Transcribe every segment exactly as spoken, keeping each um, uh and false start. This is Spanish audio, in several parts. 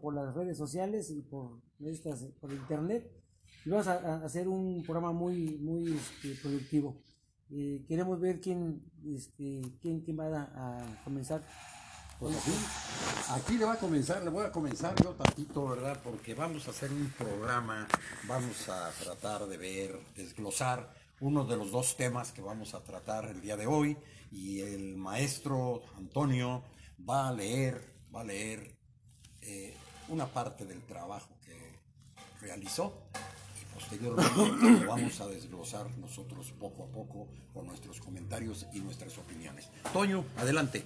por las redes sociales y por, estas, por internet, y vamos a, a hacer un programa muy, muy este, productivo. Eh, queremos ver quién, este, quién, quién va a, a comenzar. Pues aquí, aquí le va a comenzar, le voy a comenzar yo tantito, ¿verdad? Porque vamos a hacer un programa, vamos a tratar de ver, desglosar uno de los dos temas que vamos a tratar el día de hoy, y el maestro Antonio va a leer, va a leer eh, una parte del trabajo que realizó, y posteriormente lo vamos a desglosar nosotros poco a poco con nuestros comentarios y nuestras opiniones. Toño, adelante.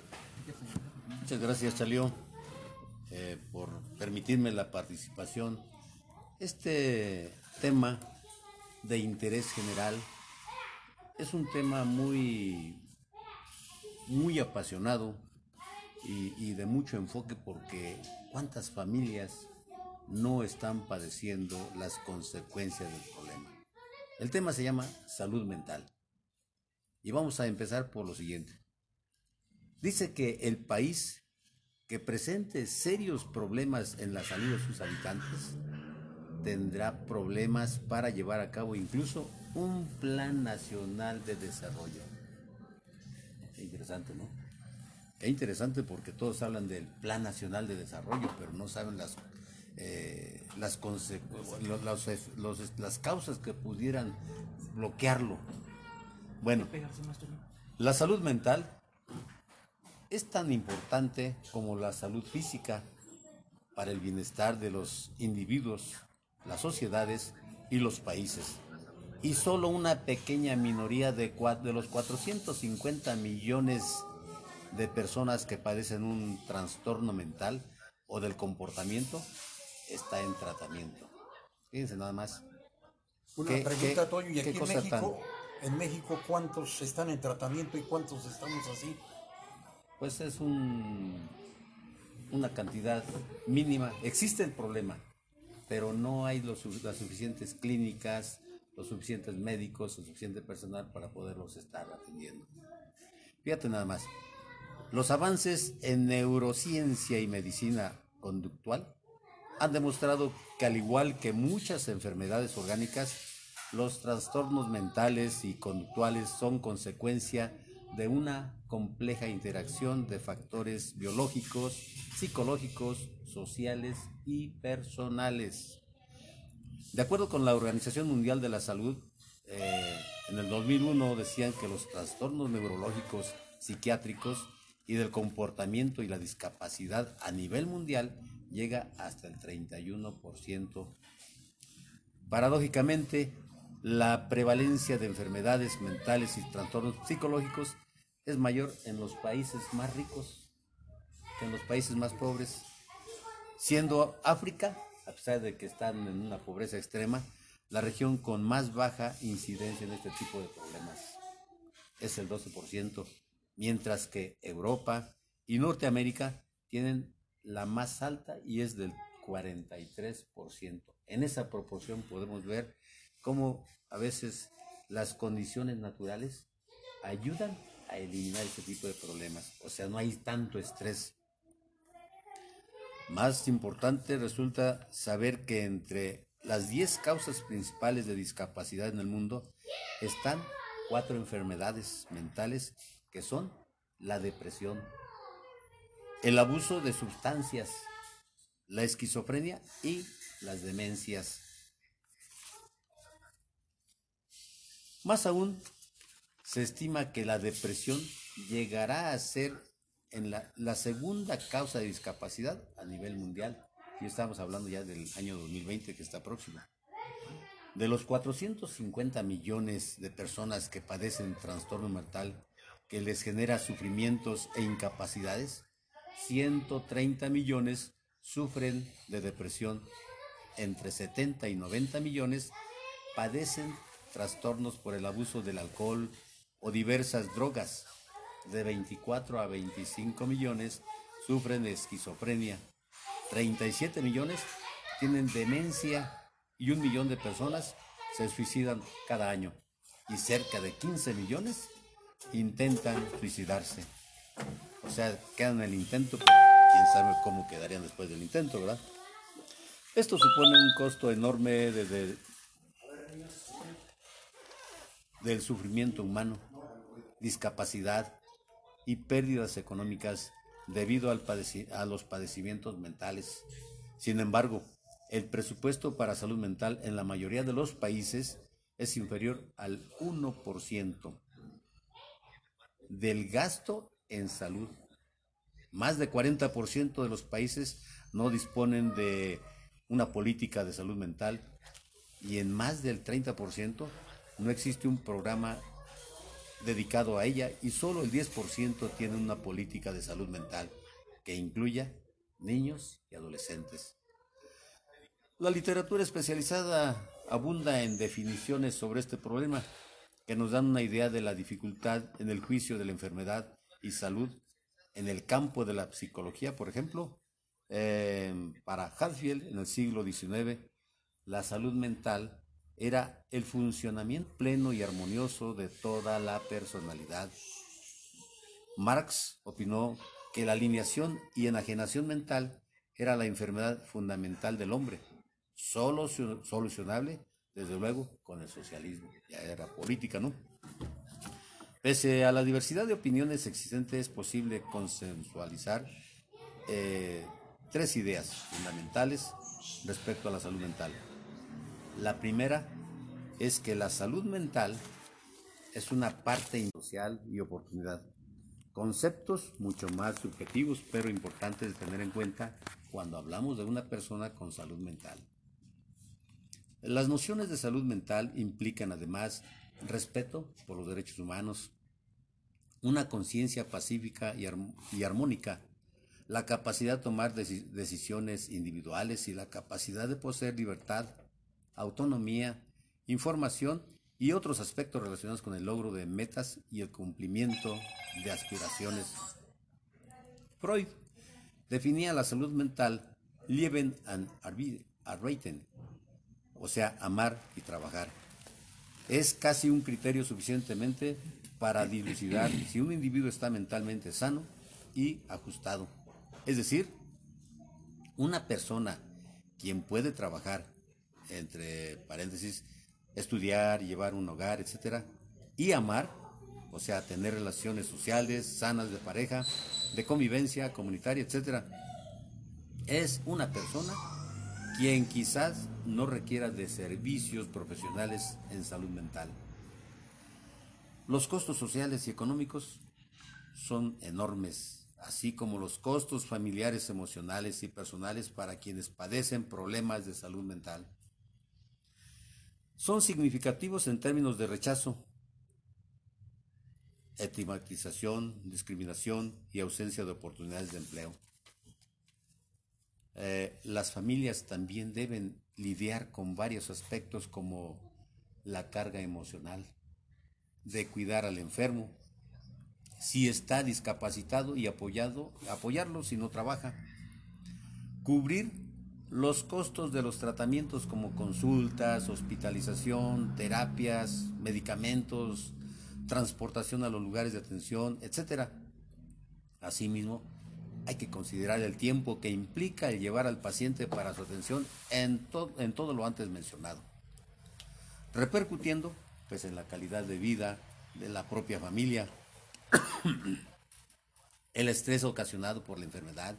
Muchas gracias, Chalío, eh, por permitirme la participación. Este tema de interés general es un tema muy, muy apasionado y, y de mucho enfoque, porque cuántas familias no están padeciendo las consecuencias del problema. El tema se llama salud mental, y vamos a empezar por lo siguiente. Dice que el país que presente serios problemas en la salud de sus habitantes tendrá problemas para llevar a cabo incluso un plan nacional de desarrollo. Qué interesante, ¿no? Qué interesante, porque todos hablan del plan nacional de desarrollo, pero no saben las, eh, las, los, los, los, las causas que pudieran bloquearlo. Bueno, la salud mental es tan importante como la salud física para el bienestar de los individuos, las sociedades y los países. Y solo una pequeña minoría de, de los cuatrocientos cincuenta millones de personas que padecen un trastorno mental o del comportamiento está en tratamiento. Fíjense nada más. Una pregunta, Toño, ¿y aquí en México, tan... en México cuántos están en tratamiento y cuántos estamos así? Pues es un, una cantidad mínima. Existe el problema, pero no hay los, las suficientes clínicas, los suficientes médicos, el suficiente personal para poderlos estar atendiendo. Fíjate nada más, los avances en neurociencia y medicina conductual han demostrado que, al igual que muchas enfermedades orgánicas, los trastornos mentales y conductuales son consecuencia de una compleja interacción de factores biológicos, psicológicos, sociales y personales. De acuerdo con la Organización Mundial de la Salud, eh, en el dos mil uno decían que los trastornos neurológicos, psiquiátricos y del comportamiento y la discapacidad a nivel mundial llega hasta el treinta y uno por ciento. Paradójicamente, la prevalencia de enfermedades mentales y trastornos psicológicos es mayor en los países más ricos que en los países más pobres, siendo África, a pesar de que están en una pobreza extrema, la región con más baja incidencia en este tipo de problemas, es el doce por ciento, mientras que Europa y Norteamérica tienen la más alta y es del cuarenta y tres por ciento. En esa proporción podemos ver cómo a veces las condiciones naturales ayudan a eliminar este tipo de problemas, o sea, no hay tanto estrés. Más importante resulta saber que entre las diez causas principales de discapacidad en el mundo están cuatro enfermedades mentales, que son la depresión, el abuso de sustancias, la esquizofrenia y las demencias. Más aún, se estima que la depresión llegará a ser en la, la segunda causa de discapacidad a nivel mundial. Y estamos hablando ya del año dos mil veinte, que está próximo. De los cuatrocientos cincuenta millones de personas que padecen trastorno mental que les genera sufrimientos e incapacidades, ciento treinta millones sufren de depresión. Entre setenta y noventa millones padecen trastornos por el abuso del alcohol o diversas drogas. De veinticuatro a veinticinco millones sufren de esquizofrenia, treinta y siete millones tienen demencia y un millón de personas se suicidan cada año, y cerca de quince millones intentan suicidarse. O sea, quedan en el intento, quién sabe cómo quedarían después del intento, ¿verdad? Esto supone un costo enorme desde del sufrimiento humano, discapacidad y pérdidas económicas debido al padeci- a los padecimientos mentales. Sin embargo, el presupuesto para salud mental en la mayoría de los países es inferior al uno por ciento del gasto en salud. Más de cuarenta por ciento de los países no disponen de una política de salud mental y en más del treinta por ciento no existe un programa dedicado a ella y solo el diez por ciento tiene una política de salud mental que incluya niños y adolescentes. La literatura especializada abunda en definiciones sobre este problema que nos dan una idea de la dificultad en el juicio de la enfermedad y salud en el campo de la psicología. Por ejemplo, eh, para Hadfield en el siglo diecinueve, la salud mental era el funcionamiento pleno y armonioso de toda la personalidad. Marx opinó que la alineación y enajenación mental era la enfermedad fundamental del hombre, solo solucionable, desde luego, con el socialismo. Ya era política, ¿no? Pese a la diversidad de opiniones existentes, es posible consensualizar eh, tres ideas fundamentales respecto a la salud mental. La primera es que la salud mental es una parte social y oportunidad. Conceptos mucho más subjetivos, pero importantes de tener en cuenta cuando hablamos de una persona con salud mental. Las nociones de salud mental implican además respeto por los derechos humanos, una conciencia pacífica y, arm- y armónica, la capacidad de tomar deci- decisiones individuales y la capacidad de poseer libertad, autonomía, información y otros aspectos relacionados con el logro de metas y el cumplimiento de aspiraciones. Freud definía la salud mental Leben und Arbeiten, o sea, amar y trabajar. Es casi un criterio suficientemente para dilucidar si un individuo está mentalmente sano y ajustado. Es decir, una persona quien puede trabajar, entre paréntesis, estudiar, llevar un hogar, etcétera, y amar, o sea, tener relaciones sociales, sanas de pareja, de convivencia comunitaria, etcétera, es una persona quien quizás no requiera de servicios profesionales en salud mental. Los costos sociales y económicos son enormes, así como los costos familiares, emocionales y personales para quienes padecen problemas de salud mental. Son significativos en términos de rechazo, estigmatización, discriminación y ausencia de oportunidades de empleo. Eh, las familias también deben lidiar con varios aspectos como la carga emocional, de cuidar al enfermo, si está discapacitado y apoyado, apoyarlo si no trabaja, cubrir los costos de los tratamientos como consultas, hospitalización, terapias, medicamentos, transportación a los lugares de atención, etcétera. Asimismo, hay que considerar el tiempo que implica el llevar al paciente para su atención en, to- en todo lo antes mencionado, repercutiendo pues, en la calidad de vida de la propia familia, el estrés ocasionado por la enfermedad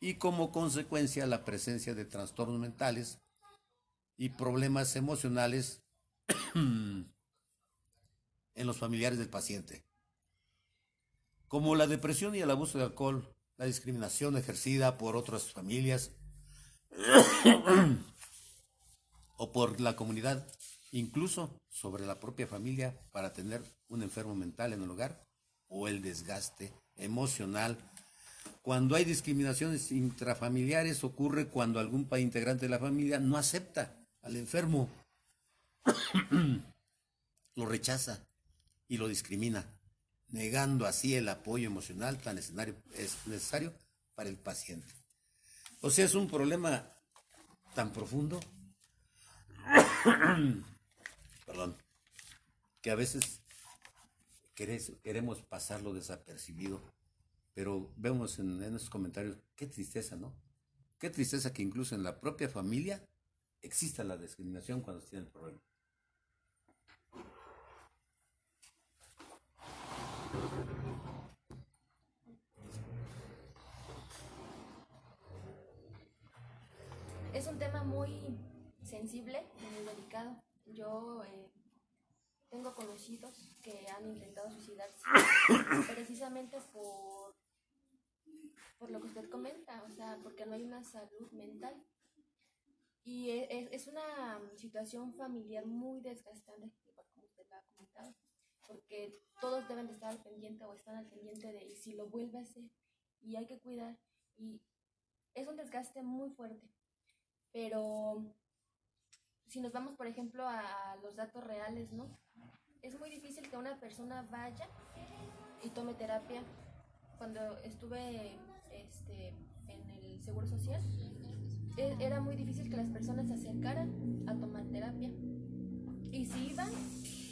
y como consecuencia la presencia de trastornos mentales y problemas emocionales en los familiares del paciente, como la depresión y el abuso de alcohol, la discriminación ejercida por otras familias o por la comunidad, incluso sobre la propia familia para tener un enfermo mental en el hogar, o el desgaste emocional. Cuando hay discriminaciones intrafamiliares, ocurre cuando algún integrante de la familia no acepta al enfermo, lo rechaza y lo discrimina, negando así el apoyo emocional tan necesario, es necesario para el paciente. O sea, es un problema tan profundo perdón, que a veces queremos pasarlo desapercibido, Pero vemos en, en esos comentarios, qué tristeza, ¿no? Qué tristeza que incluso en la propia familia exista la discriminación cuando se tiene el problema. Es un tema muy sensible, muy delicado. Yo eh, tengo conocidos que han intentado suicidarse precisamente por, por lo que usted comenta, o sea, porque no hay una salud mental. Y es, es una situación familiar muy desgastante, como usted la ha comentado, porque todos deben de estar al pendiente o están al pendiente de, y si lo vuelve a hacer, y hay que cuidar, y es un desgaste muy fuerte. Pero si nos vamos, por ejemplo, a los datos reales, ¿no? Es muy difícil que una persona vaya y tome terapia. Cuando estuve este, en el Seguro Social, era muy difícil que las personas se acercaran a tomar terapia. Y si iban,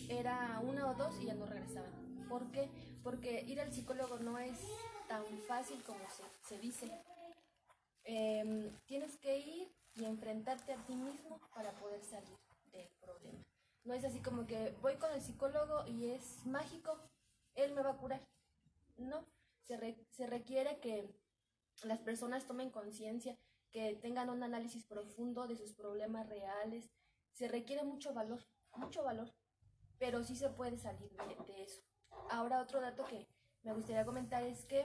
era una o dos y ya no regresaban. ¿Por qué? Porque ir al psicólogo no es tan fácil como se, se dice. Eh, tienes que ir y enfrentarte a ti mismo para poder salir del problema. No es así como que voy con el psicólogo y es mágico, él me va a curar. No, se, re, se requiere que las personas tomen conciencia, que tengan un análisis profundo de sus problemas reales. Se requiere mucho valor, mucho valor, pero sí se puede salir de, de eso. Ahora, otro dato que me gustaría comentar es que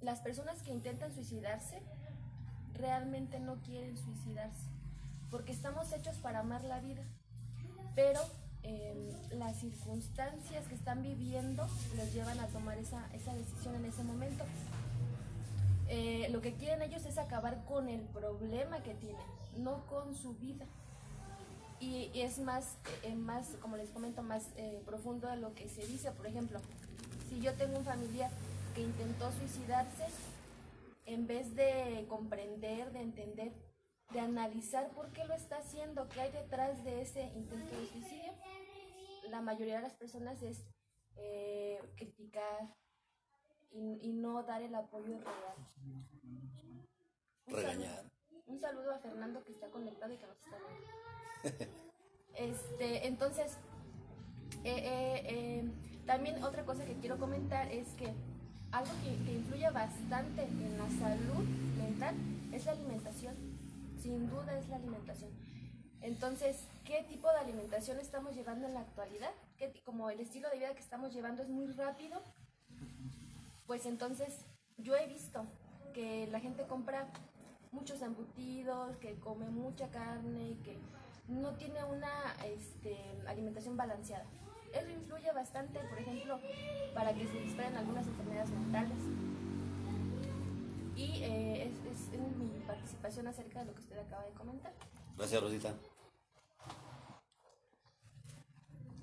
las personas que intentan suicidarse realmente no quieren suicidarse, porque estamos hechos para amar la vida, pero eh, las circunstancias que están viviendo los llevan a tomar esa, esa decisión en ese momento. Eh, lo que quieren ellos es acabar con el problema que tienen, no con su vida, y, y es más, eh, más, como les comento, más eh, profundo de lo que se dice. Por ejemplo, si yo tengo un familiar que intentó suicidarse, en vez de comprender, de entender, de analizar por qué lo está haciendo, qué hay detrás de ese intento de suicidio, la mayoría de las personas es eh, criticar y, y no dar el apoyo real. Un regañar. Saludo, un saludo a Fernando que está conectado y que nos está viendo. Este, entonces, eh, eh, eh, también otra cosa que quiero comentar es que algo que, que influye bastante en la salud mental es la alimentación. Sin duda es la alimentación. Entonces, ¿qué tipo de alimentación estamos llevando en la actualidad? ¿Qué, como el estilo de vida que estamos llevando es muy rápido? Pues entonces, yo he visto que la gente compra muchos embutidos, que come mucha carne, que no tiene una este, alimentación balanceada. Eso influye bastante, por ejemplo, para que se disparen algunas enfermedades mentales. Y eh, es, es mi participación acerca de lo que usted acaba de comentar. Gracias, Rosita.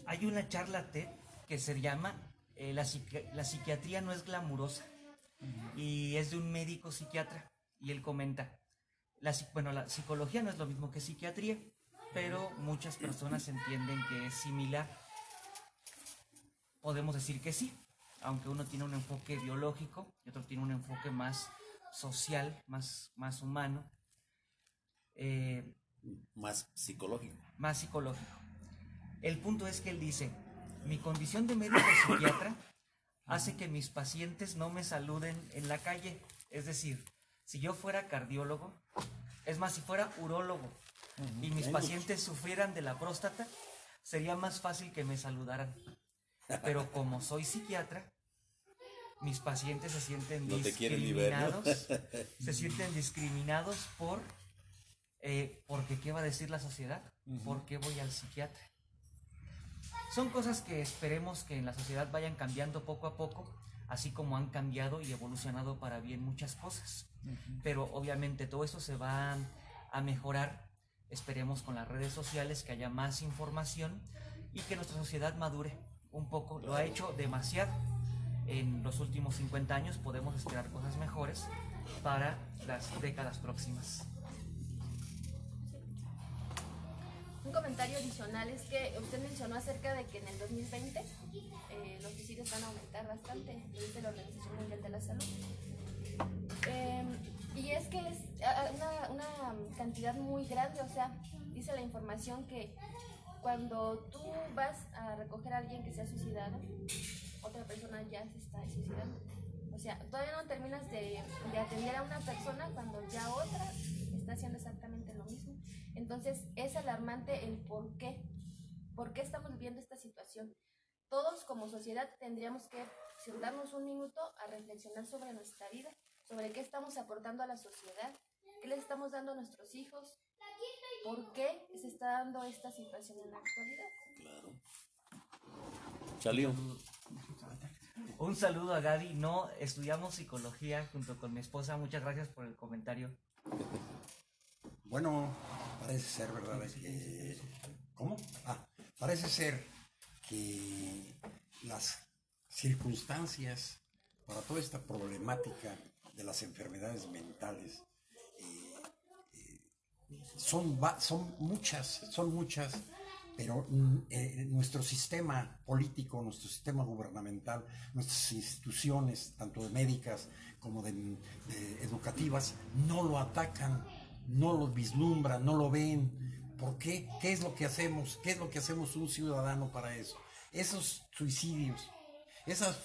Hay una charla TED que se llama eh, la, psiqui- la psiquiatría no es glamurosa. Y es de un médico psiquiatra. Y él comenta, la, bueno, la psicología no es lo mismo que psiquiatría, pero muchas personas entienden que es similar. Podemos decir que sí, aunque uno tiene un enfoque biológico y otro tiene un enfoque más social, más, más humano. Eh, más psicológico. Más psicológico. El punto es que él dice, mi condición de médico psiquiatra hace que mis pacientes no me saluden en la calle. Es decir, si yo fuera cardiólogo, es más, si fuera urólogo uh-huh. y mis pacientes sufrieran de la próstata, sería más fácil que me saludaran. Pero como soy psiquiatra, mis pacientes se sienten no discriminados, ver, ¿no? se sienten discriminados por, eh, porque qué va a decir la sociedad, uh-huh. por qué voy al psiquiatra. Son cosas que esperemos que en la sociedad vayan cambiando poco a poco, así como han cambiado y evolucionado para bien muchas cosas. Uh-huh. Pero obviamente todo eso se va a mejorar, esperemos con las redes sociales que haya más información y que nuestra sociedad madure. Un poco, lo ha hecho demasiado en los últimos cincuenta años, podemos esperar cosas mejores para las décadas próximas. comentario adicional es que usted mencionó acerca de que en el dos mil veinte eh, los suicidios van a aumentar bastante, lo dice la Organización Mundial de la Salud. Eh, y es que es una, una cantidad muy grande, o sea, dice la información que cuando tú vas a recoger a alguien que se ha suicidado, otra persona ya se está suicidando. O sea, todavía no terminas de, de atender a una persona cuando ya otra está haciendo exactamente lo mismo. Entonces es alarmante el por qué, por qué estamos viviendo esta situación. Todos como sociedad tendríamos que sentarnos un minuto a reflexionar sobre nuestra vida, sobre qué estamos aportando a la sociedad, qué les estamos dando a nuestros hijos, por qué se está dando esta situación en la actualidad. Claro. Salió. Un saludo a Gaby. No, estudiamos psicología junto con mi esposa. Muchas gracias por el comentario. Bueno, parece ser, ¿verdad? Que, ¿cómo? Ah, parece ser que las circunstancias para toda esta problemática de las enfermedades mentales eh, eh, son, son muchas, son muchas. Pero eh, nuestro sistema político, nuestro sistema gubernamental, nuestras instituciones, tanto de médicas como de, de educativas, no lo atacan, no lo vislumbran, no lo ven. ¿Por qué? ¿Qué es lo que hacemos? ¿Qué es lo que hacemos un ciudadano para eso? Esos suicidios, esas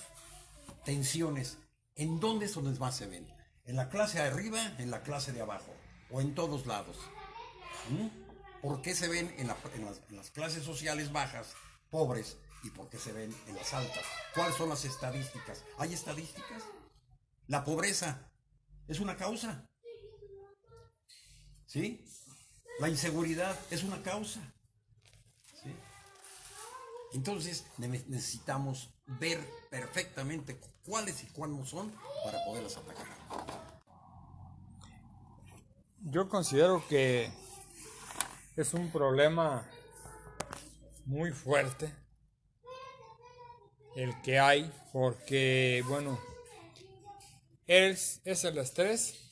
tensiones, ¿en dónde son las más se ven? ¿En la clase de arriba, en la clase de abajo o en todos lados? ¿Mm? ¿Por qué se ven en, la, en, las, en las clases sociales bajas, pobres, y por qué se ven en las altas? ¿Cuáles son las estadísticas? ¿Hay estadísticas? La pobreza es una causa. ¿Sí? La inseguridad es una causa. ¿Sí? Entonces necesitamos ver perfectamente cuáles y cuándo son para poderlas atacar. Yo considero que es un problema muy fuerte el que hay, porque, bueno, es, es el estrés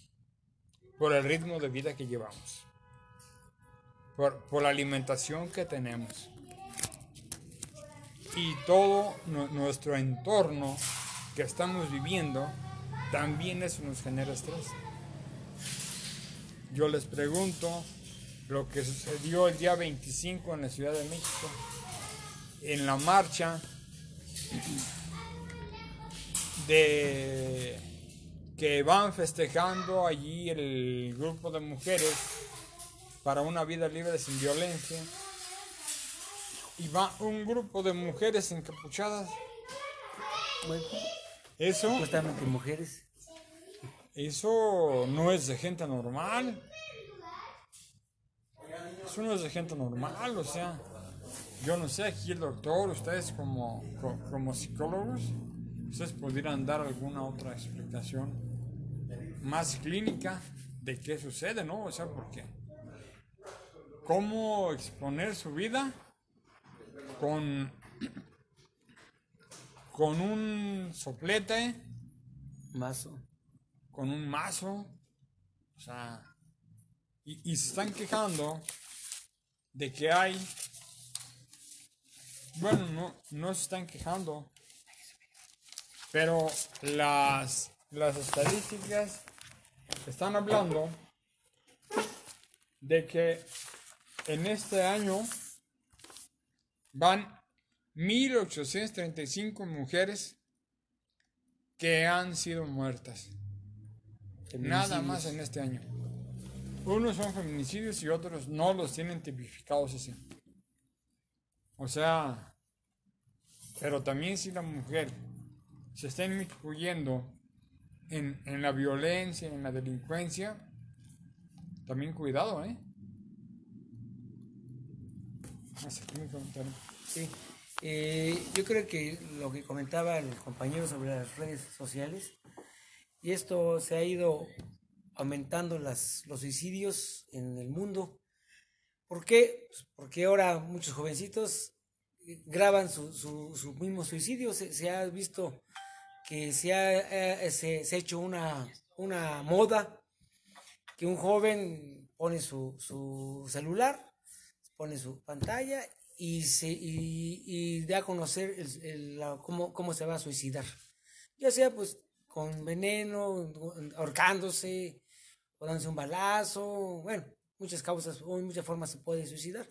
por el ritmo de vida que llevamos, por, por la alimentación que tenemos, y todo no, nuestro entorno que estamos viviendo también eso nos genera estrés. Yo les pregunto lo que sucedió el día veinticinco en la Ciudad de México, en la marcha de que van festejando allí el grupo de mujeres para una vida libre sin violencia, y va un grupo de mujeres encapuchadas. Eso, supuestamente mujeres. Eso no es de gente normal. Eso no es de gente normal, o sea, yo no sé, aquí el doctor, ustedes como, como psicólogos, ustedes podrían dar alguna otra explicación más clínica de qué sucede, ¿no? O sea, porque cómo exponer su vida con, con un soplete, mazo, con un mazo, o sea... Y, y se están quejando de que hay, bueno, no, no se están quejando, pero las, las estadísticas están hablando de que en este año van mil ochocientas treinta y cinco mujeres que han sido muertas, nada más en este año. Unos son feminicidios y otros no los tienen tipificados así. O sea, pero también si la mujer se está inmiscuyendo en, en la violencia, en la delincuencia, también cuidado, ¿eh? Sí, eh, yo creo que lo que comentaba el compañero sobre las redes sociales, y esto se ha ido aumentando las, los suicidios en el mundo. ¿Por qué? Pues porque ahora muchos jovencitos graban su, su, su mismo suicidio. Se, se ha visto que se ha, eh, se, se ha hecho una, una moda que un joven pone su, su celular, pone su pantalla y, se, y, y da a conocer el, el, la, cómo, cómo se va a suicidar. Ya sea pues con veneno, ahorcándose, o dándose un balazo, bueno, muchas causas o muchas formas se puede suicidar.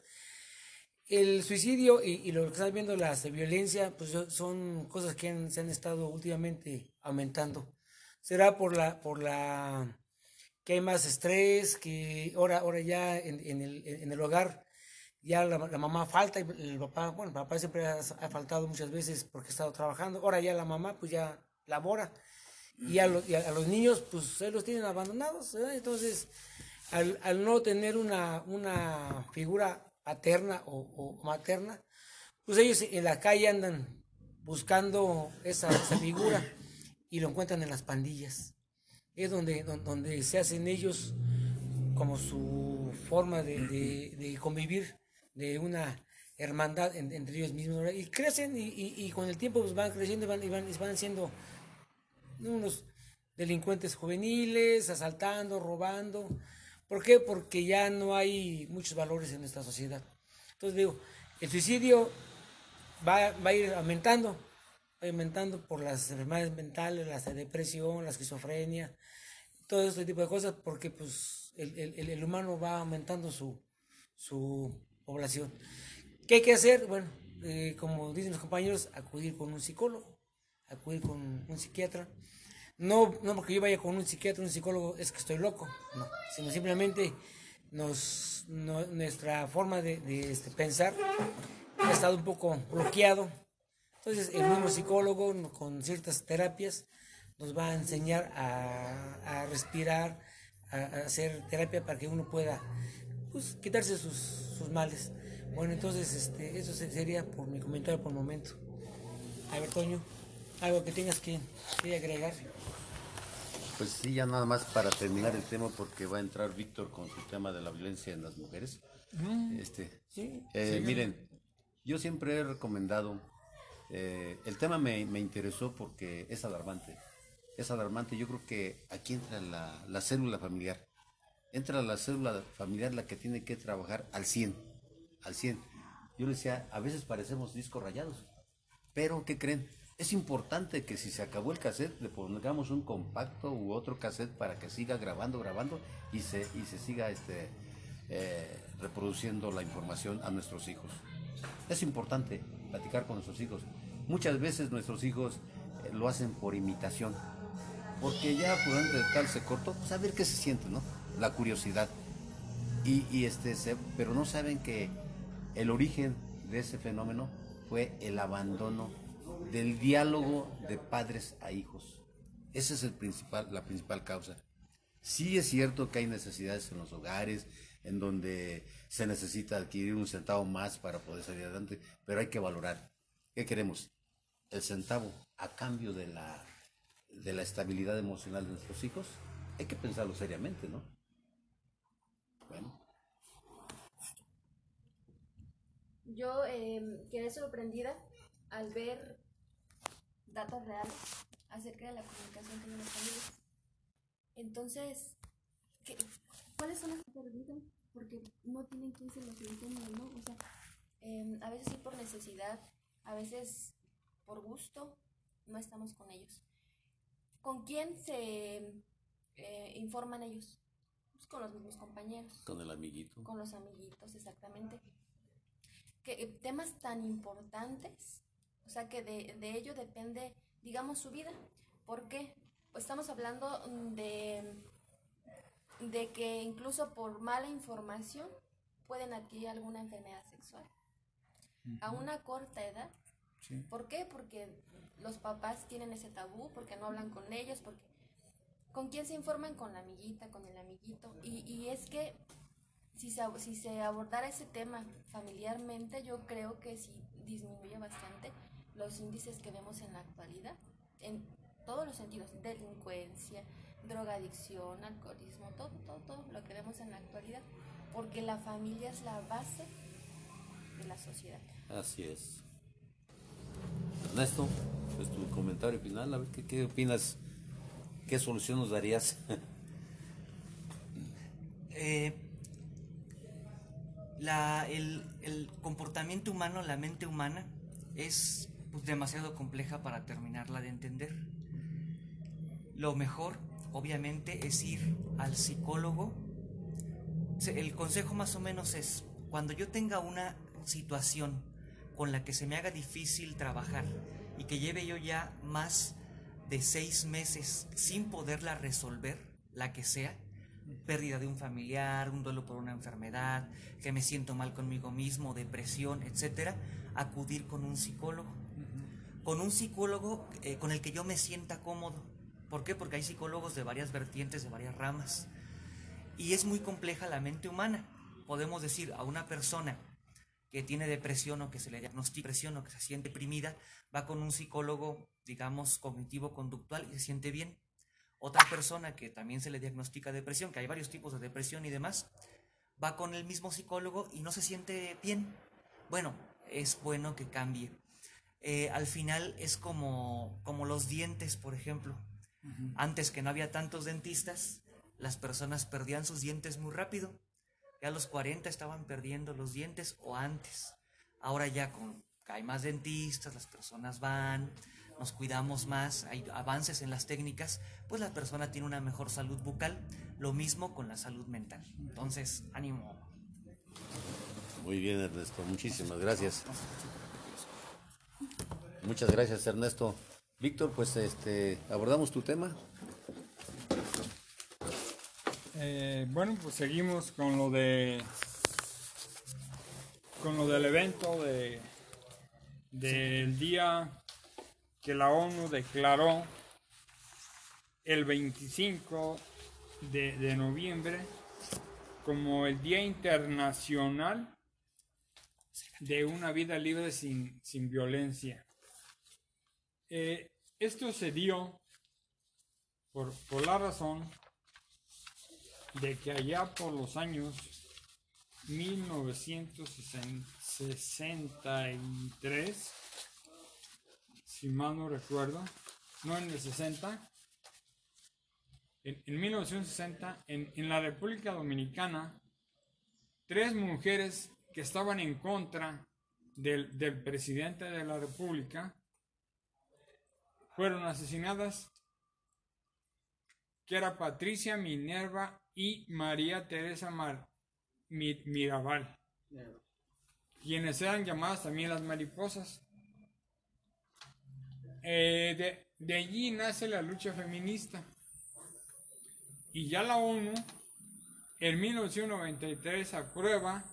El suicidio y, y lo que estás viendo, las de violencia, pues son cosas que han, se han estado últimamente aumentando. Será por la, por la que hay más estrés, que ahora, ahora ya en, en, el, en el hogar ya la, la mamá falta, y el papá, bueno, el papá siempre ha, ha faltado muchas veces porque ha estado trabajando, ahora ya la mamá pues ya labora, y a, lo, y a, a los niños pues ellos los tienen abandonados, ¿verdad? Entonces al, al no tener una, una figura paterna o, o materna, pues ellos en la calle andan buscando esa, esa figura y lo encuentran en las pandillas. Es donde, donde se hacen ellos como su forma de, de, de convivir, de una hermandad en, entre ellos mismos, y crecen y, y, y con el tiempo pues van creciendo y van, y van, y van siendo unos delincuentes juveniles, asaltando, robando. ¿Por qué? Porque ya no hay muchos valores en nuestra sociedad. Entonces digo, el suicidio va, va a ir aumentando, aumentando por las enfermedades mentales, la depresión, la esquizofrenia, todo este tipo de cosas, porque pues el, el, el humano va aumentando su, su población. ¿Qué hay que hacer? Bueno, eh, como dicen los compañeros, acudir con un psicólogo, acudir con un psiquiatra. No, no porque yo vaya con un psiquiatra, un psicólogo, es que estoy loco, no, sino simplemente nos, no, nuestra forma de, de este, pensar ha estado un poco bloqueado. Entonces el mismo psicólogo con ciertas terapias nos va a enseñar a, a respirar, a, a hacer terapia para que uno pueda pues, quitarse sus, sus males. Bueno, entonces este, eso sería por mi comentario por el momento. A ver, Toño, algo que tengas que, que agregar. Pues sí, ya nada más para terminar el tema, porque va a entrar Víctor con su tema de la violencia en las mujeres. Mm, este, sí, eh, sí, miren, yo siempre he recomendado, eh, el tema me, me interesó porque es alarmante, es alarmante. Yo creo que aquí entra la, la célula familiar, entra la célula familiar la que tiene que trabajar al cien, al cien. Yo les decía, a veces parecemos discos rayados, pero ¿qué creen? Es importante que si se acabó el cassette, le pongamos un compacto u otro cassette para que siga grabando, grabando y se, y se siga este, eh, reproduciendo la información a nuestros hijos. Es importante platicar con nuestros hijos. Muchas veces nuestros hijos eh, lo hacen por imitación, porque ya pudieron de tal se cortó, pues a ver qué se siente, ¿no? La curiosidad. Y, y este, se, pero no saben que el origen de ese fenómeno fue el abandono del diálogo de padres a hijos. Esa es el principal, la principal causa. Sí es cierto que hay necesidades en los hogares, en donde se necesita adquirir un centavo más para poder salir adelante, pero hay que valorar. ¿Qué queremos? El centavo a cambio de la, de la estabilidad emocional de nuestros hijos. Hay que pensarlo seriamente, ¿no? Bueno. Yo eh, quedé sorprendida al ver datos reales acerca de la comunicación que tienen las familias. Entonces, ¿qué, ¿cuáles son las que se repiten? Porque no tienen quien se los entienda, ¿no? O sea, eh, a veces sí por necesidad, a veces por gusto, no estamos con ellos. ¿Con quién se eh, informan ellos? Pues con los mismos compañeros. Con el amiguito. Con los amiguitos, exactamente. Que, temas tan importantes. O sea, que de, de ello depende, digamos, su vida. ¿Por qué? Pues estamos hablando de, de que incluso por mala información pueden adquirir alguna enfermedad sexual. Uh-huh. A una corta edad. Sí. ¿Por qué? Porque los papás tienen ese tabú, porque no hablan con ellos, porque ¿con quién se informan? Con la amiguita, con el amiguito. Y, y es que si se, si se abordara ese tema familiarmente, yo creo que sí disminuye bastante los índices que vemos en la actualidad, en todos los sentidos, delincuencia, drogadicción, alcoholismo, todo, todo, todo lo que vemos en la actualidad, porque la familia es la base de la sociedad. Así es. Ernesto, pues tu comentario final, a ver, ¿qué, qué opinas? ¿Qué solución nos darías? eh, la, el, el comportamiento humano, la mente humana, es pues, demasiado compleja para terminarla de entender. Lo mejor, obviamente, es ir al psicólogo. El consejo más o menos es, cuando yo tenga una situación con la que se me haga difícil trabajar y que lleve yo ya más de seis meses sin poderla resolver, la que sea, pérdida de un familiar, un duelo por una enfermedad, que me siento mal conmigo mismo, depresión, etcétera, acudir con un psicólogo, con un psicólogo eh, con el que yo me sienta cómodo. ¿Por qué? Porque hay psicólogos de varias vertientes, de varias ramas, y es muy compleja la mente humana. Podemos decir a una persona que tiene depresión o que se le diagnostica depresión o que se siente deprimida, va con un psicólogo, digamos, cognitivo-conductual y se siente bien. Otra persona que también se le diagnostica depresión, que hay varios tipos de depresión y demás, va con el mismo psicólogo y no se siente bien. Bueno, es bueno que cambie. Eh, al final es como, como los dientes, por ejemplo. Uh-huh. Antes, que no había tantos dentistas, las personas perdían sus dientes muy rápido. Ya a los cuarenta estaban perdiendo los dientes o antes. Ahora ya con, hay más dentistas, las personas van, nos cuidamos más, hay avances en las técnicas, pues la persona tiene una mejor salud bucal, lo mismo con la salud mental. Entonces, ánimo. Muy bien, Ernesto, muchísimas gracias. Muchas gracias, Ernesto. Víctor, pues este, abordamos tu tema. Eh, bueno, pues seguimos con lo de con lo del evento de del día que la ONU declaró el veinticinco de noviembre como el Día Internacional de una vida libre sin, sin violencia. Eh, esto se dio por, por la razón de que allá por los años mil novecientos sesenta y tres, si mal no recuerdo, no en el sesenta, en, en mil novecientos sesenta, en, en la República Dominicana, tres mujeres que estaban en contra del, del presidente de la República fueron asesinadas, que era Patricia Minerva y María Teresa Mar, Mir, Mirabal, quienes eran llamadas también las mariposas. Eh, de, de allí nace la lucha feminista y ya la ONU en mil novecientos noventa y tres aprueba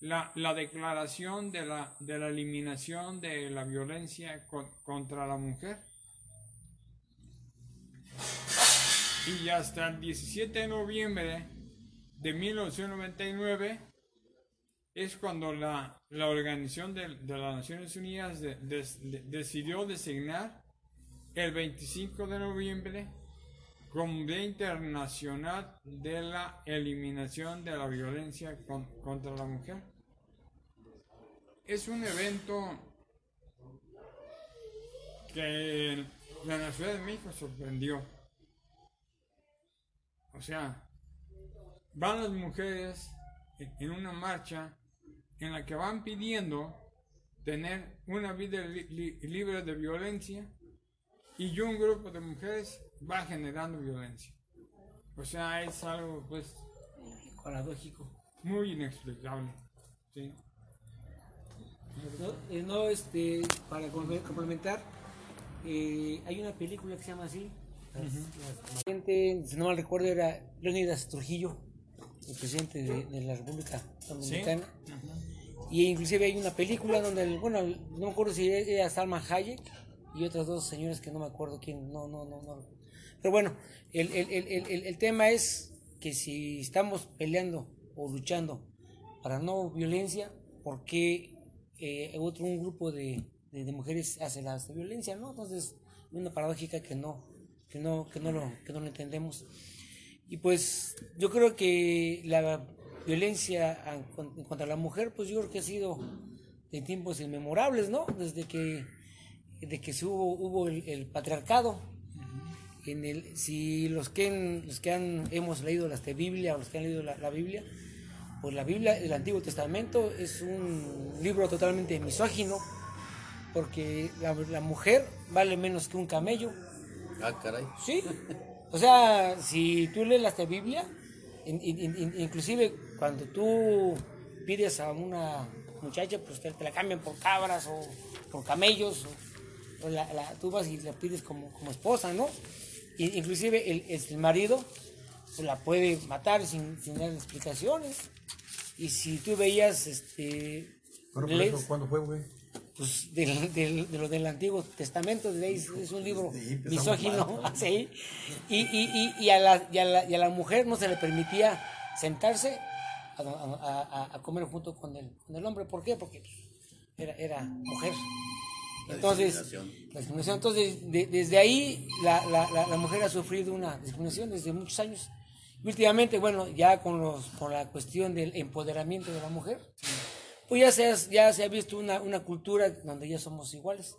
la, la declaración de la, de la eliminación de la violencia con, contra la mujer, y hasta el diecisiete de noviembre de mil novecientos noventa y nueve es cuando la, la Organización de, de las Naciones Unidas de, de, de, decidió designar el veinticinco de noviembre como Día Internacional de la Eliminación de la Violencia con, contra la Mujer. Es un evento que la Ciudad de México sorprendió. O sea, van las mujeres en una marcha en la que van pidiendo tener una vida li- libre de violencia, y un grupo de mujeres va generando violencia. O sea, es algo pues paradójico, muy inexplicable, ¿sí? No, no este, para complementar, eh, hay una película que se llama así, las, uh-huh. las, gente, si no mal recuerdo era Leónidas Trujillo, el presidente de, de la República Dominicana. ¿Sí? Y inclusive hay una película donde, el, bueno, no me acuerdo si era Salma Hayek y otras dos señoras que no me acuerdo quién, no, no, no, no. Pero bueno, el, el, el, el, el tema es que si estamos peleando o luchando para no violencia, ¿por qué eh, otro, un grupo de, de, de mujeres hace la violencia, no? Entonces, una paradójica que no, que no, que no lo, que no lo entendemos. Y pues yo creo que la violencia contra la mujer, pues yo creo que ha sido de tiempos inmemorables, ¿no? Desde que, desde que se hubo, hubo el, el patriarcado. Uh-huh. En el, si los que, los que han, hemos leído las de Biblia, o los que han leído la, la Biblia, Pues la Biblia, el Antiguo Testamento, es un libro totalmente misógino, porque la, la mujer vale menos que un camello. Ah, caray. Sí. O sea, si tú lees la Biblia, in, in, in, inclusive cuando tú pides a una muchacha, pues te, te la cambian por cabras o por camellos, o, o la, la, tú vas y la pides como, como esposa, ¿no? Y, inclusive el, el marido pues, la puede matar sin, sin dar explicaciones. Y si tú veías, este... Bueno, pero lees, eso, ¿cuándo fue, güey? Pues del, del, de lo del Antiguo Testamento, de ahí es, es un libro sí, misógino, mal, ¿no? Sí. Y, y, y, y, a la, y, a la, y a la mujer no se le permitía sentarse a, a, a, a comer junto con el, con el hombre. ¿Por qué? Porque era, era mujer. Entonces, la discriminación. La discriminación. Entonces, de, desde ahí la, la, la, la mujer ha sufrido una discriminación desde muchos años. Y últimamente, bueno, ya con, los, con la cuestión del empoderamiento de la mujer, pues ya se, has, ya se ha visto una, una cultura donde ya somos iguales.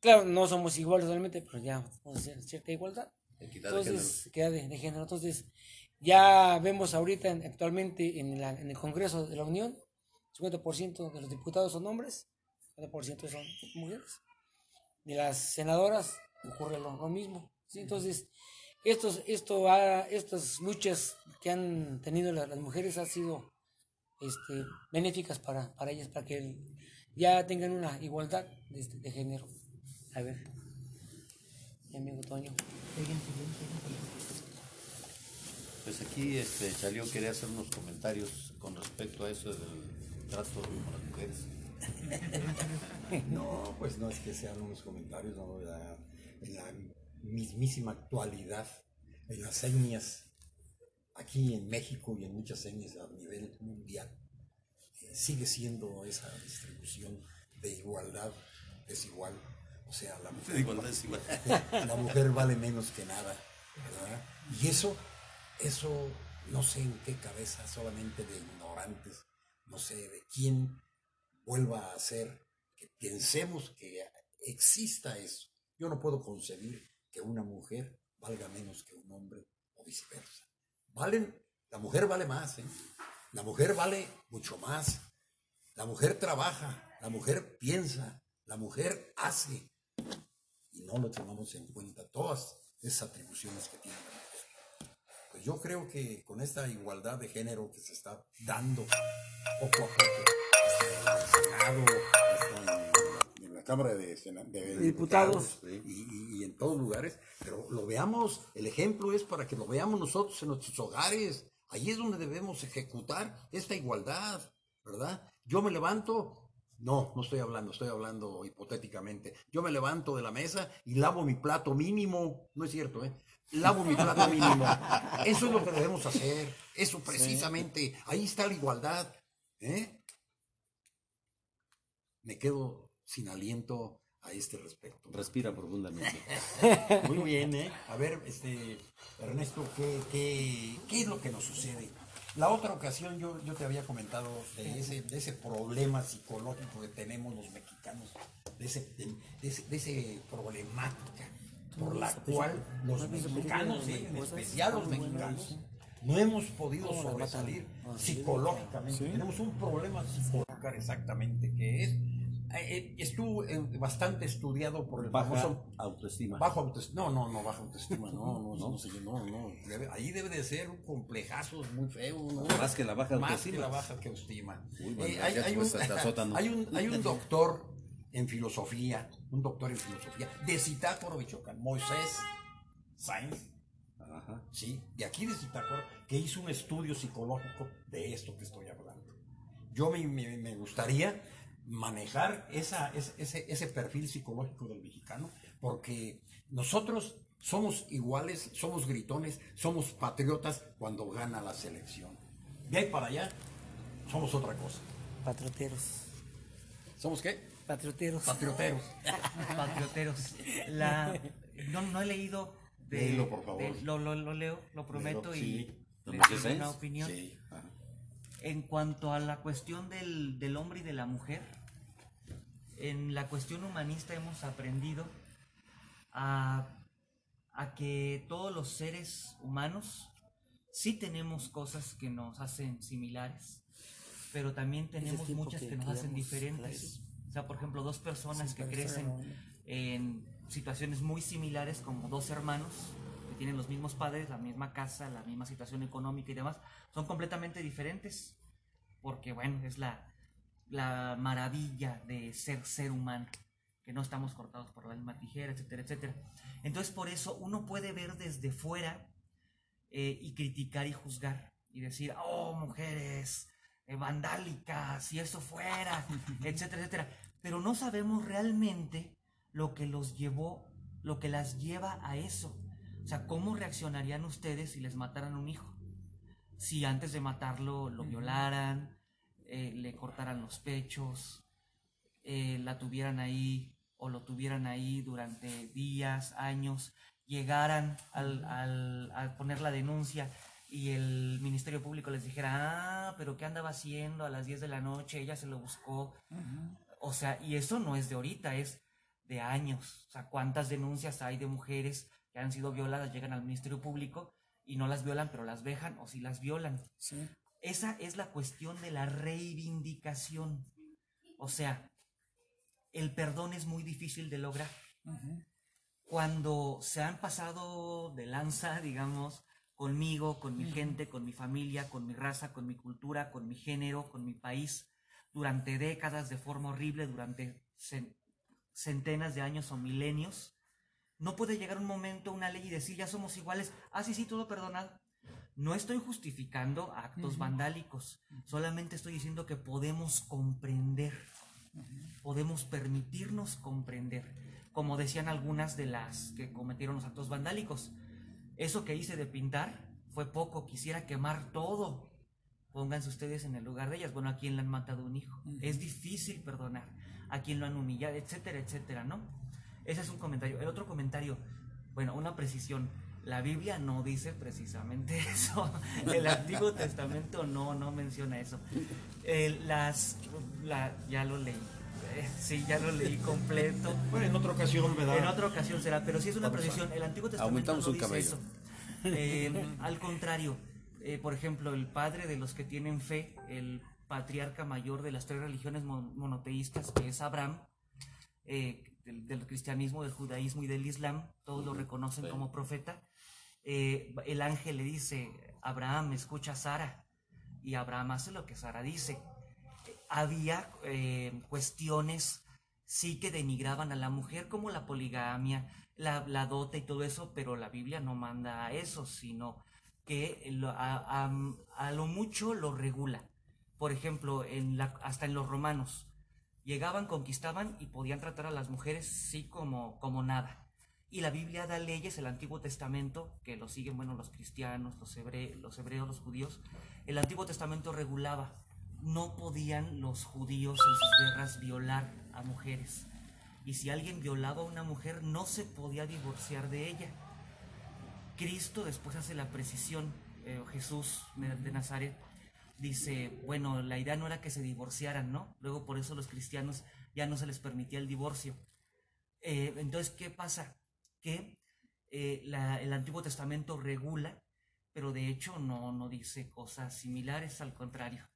Claro, no somos iguales realmente, pero ya vamos a hacer cierta igualdad. Entonces, queda de, de género. Entonces, ya vemos ahorita, actualmente, en, la, en el Congreso de la Unión, cincuenta por ciento de los diputados son hombres, cincuenta por ciento son mujeres. De las senadoras ocurre lo, lo mismo. ¿Sí? Entonces, estos, esto ha, estas luchas que han tenido las, las mujeres han sido este, benéficas para, para ellas, para que el, ya tengan una igualdad de, de género. A ver, mi amigo Toño. Pues aquí este, Chalío quería hacer unos comentarios con respecto a eso del trato con las mujeres. No, pues no es que sean unos comentarios, no, la, la mismísima actualidad en las etnias, aquí en México y en muchas etnias a nivel mundial, eh, sigue siendo esa distribución de igualdad desigual. O sea, la mujer, igualdad desigual. La mujer vale menos que nada, ¿verdad? Y eso, eso no sé en qué cabeza, solamente de ignorantes, no sé de quién vuelva a hacer que pensemos que exista eso. Yo no puedo concebir que una mujer valga menos que un hombre o viceversa. Valen, la mujer vale más, ¿eh? La mujer vale mucho más. La mujer trabaja, la mujer piensa, la mujer hace. Y no lo tomamos en cuenta todas esas atribuciones que tiene la mujer. Pues yo creo que con esta igualdad de género que se está dando poco a poco, Senado, en, en la Cámara de, Sena, de Diputados, diputados ¿sí? y, y en todos lugares, pero lo veamos, el ejemplo es para que lo veamos nosotros en nuestros hogares, ahí es donde debemos ejecutar esta igualdad, ¿verdad? Yo me levanto, no, no estoy hablando, estoy hablando hipotéticamente, yo me levanto de la mesa y lavo mi plato mínimo, no es cierto, ¿eh? Lavo mi plato mínimo, eso es lo que debemos hacer, eso precisamente, sí. Ahí está la igualdad, ¿eh? Me quedo sin aliento a este respecto. Respira profundamente. Muy bien, ¿eh? A ver, este, Ernesto, ¿qué, qué, qué es lo que nos sucede? La otra ocasión yo, yo te había comentado de ese, de ese problema psicológico que tenemos los mexicanos, de ese, de, de ese, de ese problemática por la cual los mexicanos, ¿eh? En especial los mexicanos, no hemos podido sobresalir psicológicamente. Tenemos un problema psicológico exactamente que es. Estuvo bastante estudiado por el bajo autoestima. Bajo autoestima. No, no, no, baja autoestima. No, no, no, no, no. Ahí debe de ser un complejazo muy feo, ¿no? Más que la baja autoestima. Más que la baja autoestima. Uy, bueno, eh, hay, hay, un, hay, un, hay un doctor en filosofía, un doctor en filosofía de Zitácuaro, Michoacán, Moisés Sainz. Ajá. Sí, de aquí de Zitácuaro, que hizo un estudio psicológico de esto que estoy hablando. Yo me, me, me gustaría manejar esa, ese, ese perfil psicológico del mexicano, porque nosotros somos iguales, somos gritones, somos patriotas cuando gana la selección. De ahí para allá, somos otra cosa. Patrioteros. ¿Somos qué? Patrioteros. Patrioteros. Patrioteros. La... No, no he leído... De, Léelo, por favor. De, lo, lo, lo leo, lo prometo, Léelo, sí. Y le doy una opinión. Sí, ajá. En cuanto a la cuestión del, del hombre y de la mujer, en la cuestión humanista hemos aprendido a, a que todos los seres humanos sí tenemos cosas que nos hacen similares, pero también tenemos muchas que, que nos hacen diferentes. O sea, por ejemplo, dos personas sí, que crecen en situaciones muy similares, como dos hermanos que tienen los mismos padres, la misma casa, la misma situación económica y demás, son completamente diferentes, porque bueno, es la, la maravilla de ser ser humano, que no estamos cortados por la misma tijera, etcétera, etcétera. Entonces, por eso uno puede ver desde fuera eh, y criticar y juzgar y decir, oh, mujeres eh, vandálicas, si eso fuera, etcétera, etcétera. Pero no sabemos realmente lo que los llevó, lo que las lleva a eso. O sea, ¿cómo reaccionarían ustedes si les mataran un hijo? Si antes de matarlo lo violaran, eh, le cortaran los pechos, eh, la tuvieran ahí, o lo tuvieran ahí durante días, años, llegaran al, al, a poner la denuncia y el Ministerio Público les dijera, ah, pero ¿qué andaba haciendo a las diez de la noche? Ella se lo buscó. Uh-huh. O sea, y eso no es de ahorita, es de años. O sea, ¿cuántas denuncias hay de mujeres que han sido violadas, llegan al Ministerio Público y no las violan, pero las vejan, o sí las violan? Sí. Esa es la cuestión de la reivindicación. O sea, el perdón es muy difícil de lograr. Uh-huh. Cuando se han pasado de lanza, digamos, conmigo, con mi uh-huh. gente, con mi familia, con mi raza, con mi cultura, con mi género, con mi país, durante décadas de forma horrible, durante centenas de años o milenios, no puede llegar un momento, una ley y decir, ya somos iguales, ah, sí, sí, todo perdonado. No estoy justificando actos uh-huh. vandálicos, solamente estoy diciendo que podemos comprender. Podemos permitirnos comprender, como decían algunas de las que cometieron los actos vandálicos. Eso que hice de pintar fue poco, quisiera quemar todo. Pónganse ustedes en el lugar de ellas. Bueno, ¿a quién le han matado un hijo? Uh-huh. Es difícil perdonar. ¿A quién lo han humillado? Etcétera, etcétera, ¿no? Ese es un comentario. El otro comentario, bueno, una precisión. La Biblia no dice precisamente eso. El Antiguo Testamento no, no menciona eso. Eh, las, la, ya lo leí. Eh, sí, ya lo leí completo. Bueno, en otra ocasión me da. En otra ocasión será, pero sí es una precisión. El Antiguo Testamento no dice eso. Eh, al contrario, eh, por ejemplo, el padre de los que tienen fe, el patriarca mayor de las tres religiones mon monoteístas, que es Abraham, eh, del, del cristianismo, del judaísmo y del islam, todos lo reconocen sí. como profeta. Eh, el ángel le dice, Abraham, escucha a Sara, y Abraham hace lo que Sara dice. Había eh, cuestiones sí que denigraban a la mujer, como la poligamia, la, la dote y todo eso, pero la Biblia no manda a eso, sino que lo, a, a, a lo mucho lo regula. Por ejemplo, en la, hasta en los romanos, llegaban, conquistaban y podían tratar a las mujeres sí como, como nada. Y la Biblia da leyes, el Antiguo Testamento, que lo siguen, bueno, los cristianos, los hebreos, los hebreos, los judíos. El Antiguo Testamento regulaba, no podían los judíos en sus guerras violar a mujeres. Y si alguien violaba a una mujer, no se podía divorciar de ella. Cristo después hace la precisión, eh, Jesús de Nazaret, dice, bueno, la idea no era que se divorciaran, ¿no? Luego por eso los cristianos ya no se les permitía el divorcio. Eh, entonces, ¿qué pasa? que eh, la, el Antiguo Testamento regula, pero de hecho no, no dice cosas similares, al contrario.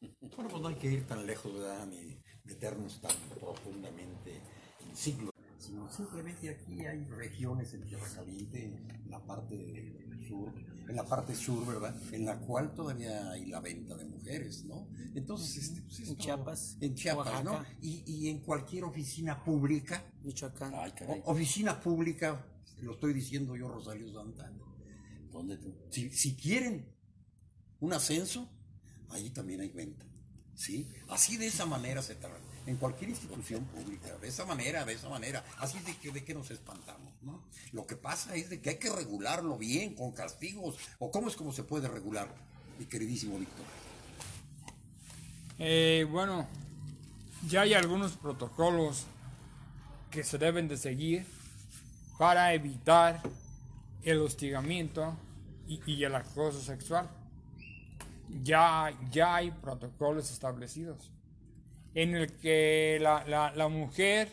Bueno, pues no hay que ir tan lejos, ¿verdad? Ni meternos tan profundamente en siglos, sino simplemente aquí hay regiones en Tierra Caliente, en la parte sur, en la parte sur, ¿verdad? En la cual todavía hay la venta de mujeres, ¿no? Entonces, este, pues, en Chiapas, en Chiapas, Oaxaca, ¿no? Y, y en cualquier oficina pública, Michoacán, ay, caray. oficina pública, lo estoy diciendo yo, Rosario Santa, donde si, si quieren un ascenso, ahí también hay venta, ¿sí? Así de esa manera se trata. En cualquier institución pública, de esa manera, de esa manera, así de que, de que nos espantamos, ¿no? Lo que pasa es de que hay que regularlo bien, con castigos, o cómo es como se puede regular, mi queridísimo Víctor. Eh, bueno, ya hay algunos protocolos que se deben de seguir para evitar el hostigamiento y, y el acoso sexual. Ya, ya hay protocolos establecidos en el que la, la, la mujer,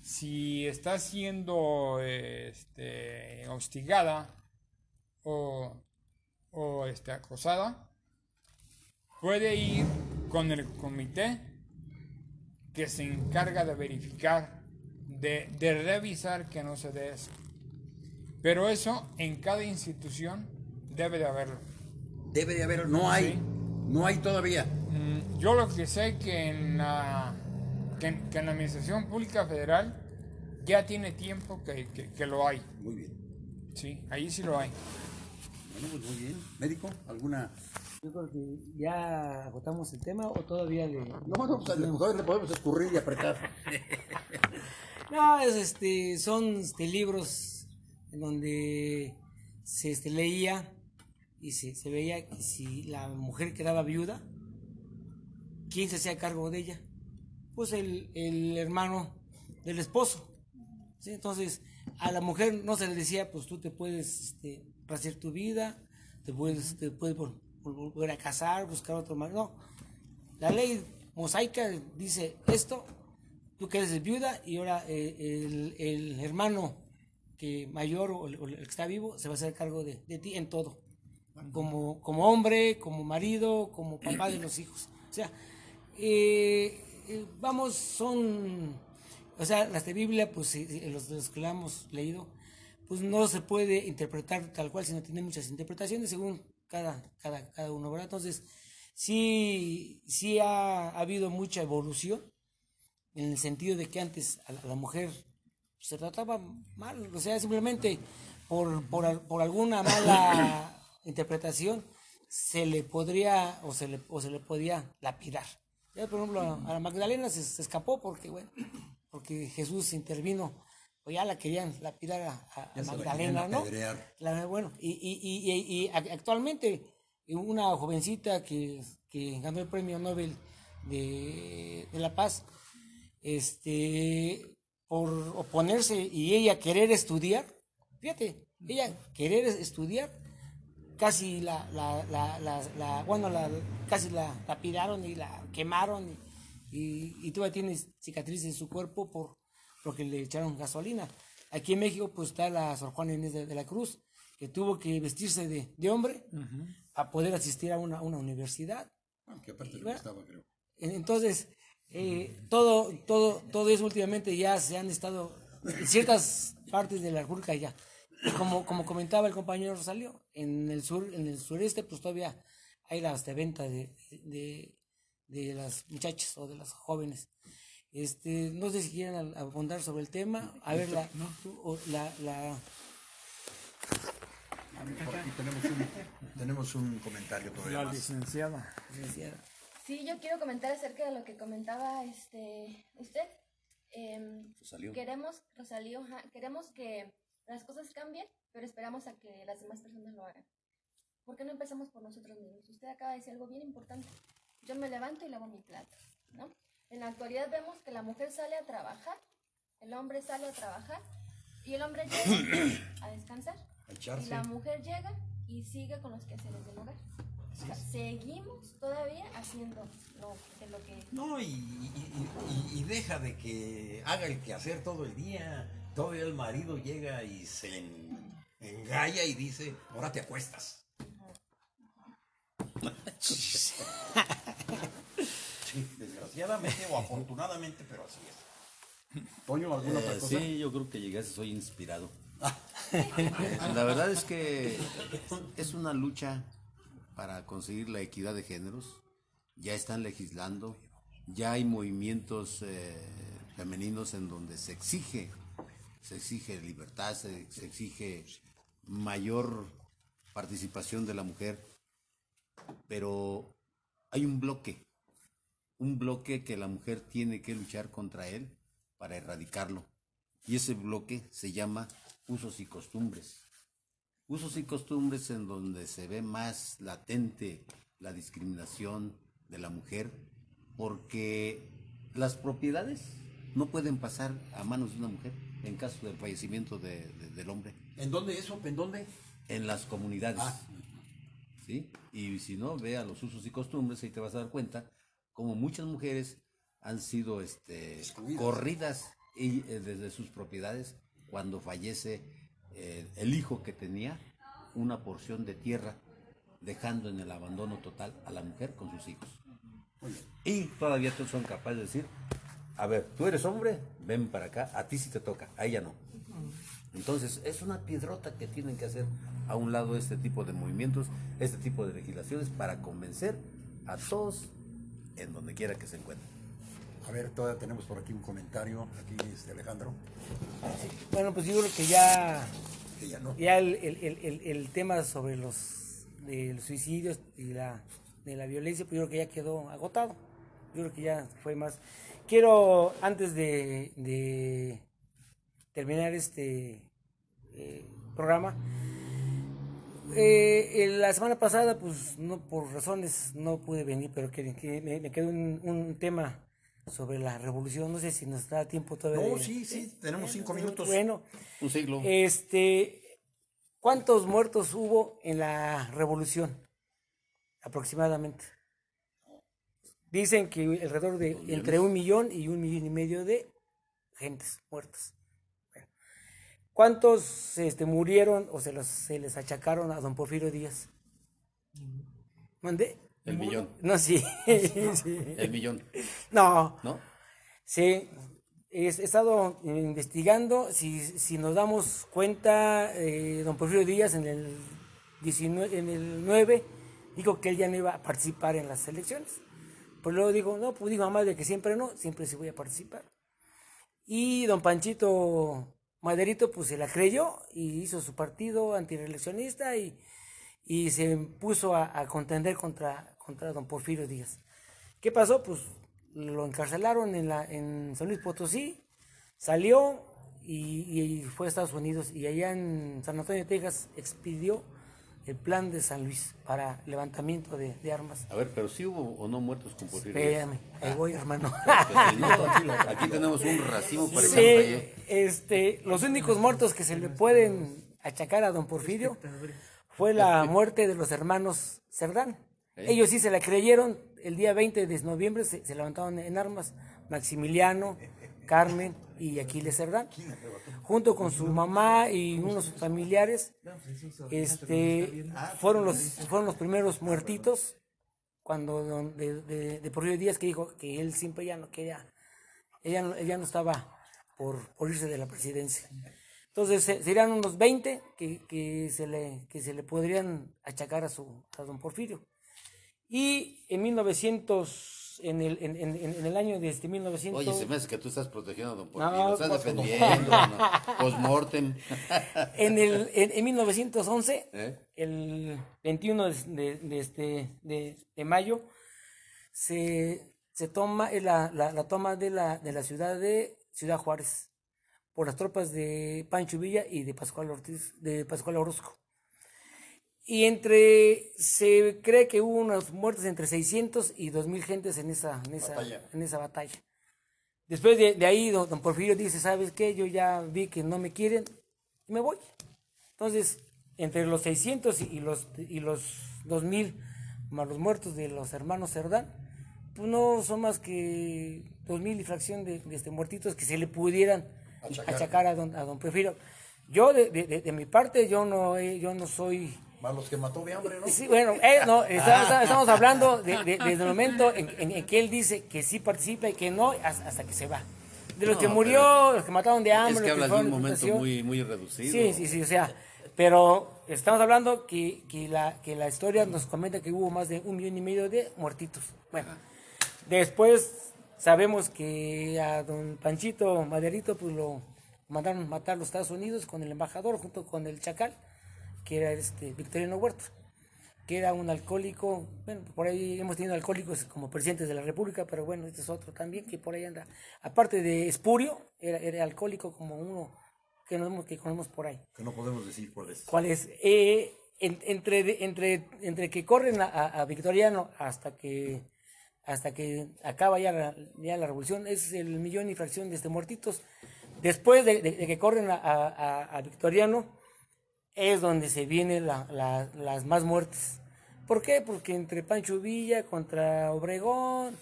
si está siendo este, hostigada o o este, acosada, puede ir con el comité que se encarga de verificar, de, de revisar que no se dé eso. Pero eso en cada institución debe de haberlo. Debe de haberlo, no hay, ¿sí? No hay todavía. Mm, yo lo que sé que en la, que, que en la Administración Pública Federal ya tiene tiempo que, que, que lo hay. Muy bien. Sí, ahí sí lo hay. Bueno, pues muy bien. ¿Médico? ¿Alguna...? Yo creo que ya agotamos el tema, o todavía le... No, no, pues todavía le podemos escurrir y apretar. No, es, este, son este, libros en donde se este, leía y se, se veía que si la mujer quedaba viuda, ¿quién se hacía cargo de ella? Pues el, el hermano del esposo. ¿Sí? Entonces, a la mujer no se le decía, pues tú te puedes este, rehacer tu vida, te puedes... Te puedes por, volver a casar, buscar otro marido. No, la ley mosaica dice esto, tú que eres viuda y ahora el, el, el hermano que mayor o el, o el que está vivo se va a hacer cargo de, de ti en todo, como, como hombre, como marido, como papá de los hijos. O sea, eh, eh, vamos, son, o sea, la Biblia, pues los, los que la hemos leído, pues no se puede interpretar tal cual, sino tiene muchas interpretaciones según Cada, cada, cada uno, ¿verdad? Entonces, sí, sí ha, ha habido mucha evolución en el sentido de que antes a la, a la mujer se trataba mal, o sea, simplemente por, por, por alguna mala interpretación se le podría o se le, o se le podía lapidar. Ya, por ejemplo, a, a la Magdalena se, se escapó porque, bueno, porque Jesús intervino. O ya la querían lapidar a, a, a Magdalena, ¿no? La, bueno, y, y, y, y actualmente una jovencita que, que ganó el premio Nobel de, de la Paz, este, por oponerse y ella querer estudiar, fíjate, ella querer estudiar, casi la, la, la, la, la bueno, la, casi la lapidaron y la quemaron y, y, y todavía tiene cicatrices en su cuerpo por porque le echaron gasolina. Aquí en México pues está la Sor Juana Inés de, de la Cruz, que tuvo que vestirse de, de hombre uh-huh. a poder asistir a una, una universidad. Bueno, que aparte le gustaba, creo. Entonces, eh, todo, todo, todo eso últimamente ya se han estado en ciertas partes de la República ya. Como, como comentaba el compañero Rosalío, en el sur, en el sureste pues todavía hay la hasta venta de, de, de las muchachas o de las jóvenes. Este, no sé si quieren abundar sobre el tema. A ver, la, no. tú, la, la... A ver, por aquí tenemos un, tenemos un comentario todavía. La licenciada. licenciada. Sí, yo quiero comentar acerca de lo que comentaba este usted. Eh, Rosalío. Queremos, Rosalío, ja, queremos que las cosas cambien, pero esperamos a que las demás personas lo hagan. ¿Por qué no empezamos por nosotros mismos? Usted acaba de decir algo bien importante. Yo me levanto y lavo mi plato, ¿no? En la actualidad vemos que la mujer sale a trabajar, el hombre sale a trabajar y el hombre llega a descansar. Y la mujer llega y sigue con los quehaceres del hogar. O sea, seguimos todavía haciendo lo, de lo que... No, y, y, y, y deja de que haga el quehacer todo el día. Todavía el marido llega y se engalla y dice, ahora te acuestas. Desgraciadamente o afortunadamente, pero así es. Toño, ¿alguna eh, otra cosa? Sí, yo creo que llegaste, soy inspirado. La verdad es que es una lucha para conseguir la equidad de géneros. Ya están legislando, ya hay movimientos eh, femeninos en donde se exige, se exige libertad, se, se exige mayor participación de la mujer, pero hay un bloque. Un bloque que la mujer tiene que luchar contra él para erradicarlo. Y ese bloque se llama usos y costumbres. Usos y costumbres en donde se ve más latente la discriminación de la mujer porque las propiedades no pueden pasar a manos de una mujer en caso del fallecimiento de, de, del hombre. ¿En dónde eso? ¿En dónde? En las comunidades. Ah. ¿Sí? Y si no, ve a los usos y costumbres, ahí te vas a dar cuenta como muchas mujeres han sido este, corridas y, eh, desde sus propiedades cuando fallece eh, el hijo que tenía una porción de tierra dejando en el abandono total a la mujer con sus hijos. Y todavía tú son capaces de decir, a ver, tú eres hombre, ven para acá, a ti sí te toca, a ella no. Entonces es una piedrota que tienen que hacer a un lado este tipo de movimientos, este tipo de legislaciones, para convencer a todos en donde quiera que se encuentren. A ver, todavía tenemos por aquí un comentario, aquí este Alejandro. Sí. Bueno, pues yo creo que ya, que ya, no. ya el, el, el, el tema sobre los, de los suicidios y la, de la violencia, pues yo creo que ya quedó agotado. Yo creo que ya fue más. Quiero, antes de, de terminar este eh, programa, eh, la semana pasada, pues no por razones no pude venir, pero que, que me, me quedó un, un tema sobre la revolución, no sé si nos da tiempo todavía. No, de, sí, sí, eh, tenemos cinco minutos. Bueno, un siglo. Este, ¿cuántos muertos hubo en la revolución? Aproximadamente. Dicen que alrededor de entre un millón y un millón y medio de gentes muertas. Bueno, ¿cuántos este, murieron o se, los, se les achacaron a don Porfirio Díaz? ¿Mandé? El millón. No, sí. sí. El millón. No. ¿No? Sí. He estado investigando. Si, si nos damos cuenta, eh, don Porfirio Díaz en el diecinueve, en el nueve, dijo que él ya no iba a participar en las elecciones. Pues luego dijo, no, pues dijo a madre que siempre no, siempre sí voy a participar. Y don Panchito Maderito, pues se la creyó y hizo su partido antireeleccionista y, y se puso a, a contender contra... contra don Porfirio Díaz. ¿Qué pasó? Pues lo encarcelaron en, la, en San Luis Potosí, salió y, y fue a Estados Unidos, y allá en San Antonio, Texas, expidió el plan de San Luis para levantamiento de, de armas. A ver, pero sí hubo o no muertos con Porfirio Díaz. Espérame, ahí voy, hermano. No, aquí tenemos un racimo para sí, el este, los únicos muertos que se le pueden achacar a don Porfirio fue la muerte de los hermanos Cerdán. Ellos sí se la creyeron, el día veinte de noviembre se, se levantaron en armas Maximiliano, Carmen y Aquiles Cerdán, junto con su mamá y unos familiares. Este, fueron los fueron los primeros muertitos cuando de, de, de Porfirio Díaz, que dijo que él siempre ya no quería, ella no, ella no estaba por, por irse de la presidencia. Entonces serían unos veinte que, que se le que se le podrían achacar a su a don Porfirio. Y en mil novecientos, en el, en, en, en el año de este mil novecientos... Oye, se me hace que tú estás protegiendo a don Porfirio, no, estás defendiendo, no. Postmortem. En el en, en mil novecientos once, ¿eh? El veintiuno de, de, este, de, de mayo, se, se toma la, la, la toma de la, de la ciudad de Ciudad Juárez por las tropas de Pancho Villa y de Pascual Ortiz, de Pascual Orozco. Y entre, se cree que hubo unas muertes entre seiscientos y dos mil gentes en esa, en esa, en esa batalla. Después de, de ahí, don, don Porfirio dice, ¿sabes qué? Yo ya vi que no me quieren, y me voy. Entonces, entre los seiscientos y los, y los dos mil, más los muertos de los hermanos Cerdán, pues no son más que dos mil y fracción de, de este, muertitos que se le pudieran achacar, achacar a, don, a don Porfirio. Yo, de, de, de, de mi parte, yo no, eh, yo no soy... Más los que mató de hambre, ¿no? Sí, bueno, eh, no, estamos, estamos hablando de, de, desde el momento en, en, en que él dice que sí participa y que no, hasta, hasta que se va. De los no, que murió, los que mataron de hambre. Es que hablas de un momento muy, muy reducido. Sí, sí, sí, o sea, pero estamos hablando que, que, la, que la historia nos comenta que hubo más de un millón y medio de muertitos. Bueno, después sabemos que a don Panchito Maderito, pues lo mandaron matar a los Estados Unidos con el embajador junto con el Chacal, que era este Victoriano Huerta, que era un alcohólico. Bueno, por ahí hemos tenido alcohólicos como presidentes de la República, pero bueno, este es otro también, que por ahí anda, aparte de espurio, era, era alcohólico como uno que, no, que conocemos por ahí. Que no podemos decir cuál es. Cuál es. Eh, en, entre, entre, entre que corren a, a Victoriano hasta que, hasta que acaba ya la, ya la revolución, es el millón y fracción de este muertitos. Después de, de, de que corren a, a, a Victoriano, es donde se vienen la, la, las más muertes. ¿Por qué? Porque entre Pancho Villa contra Obregón,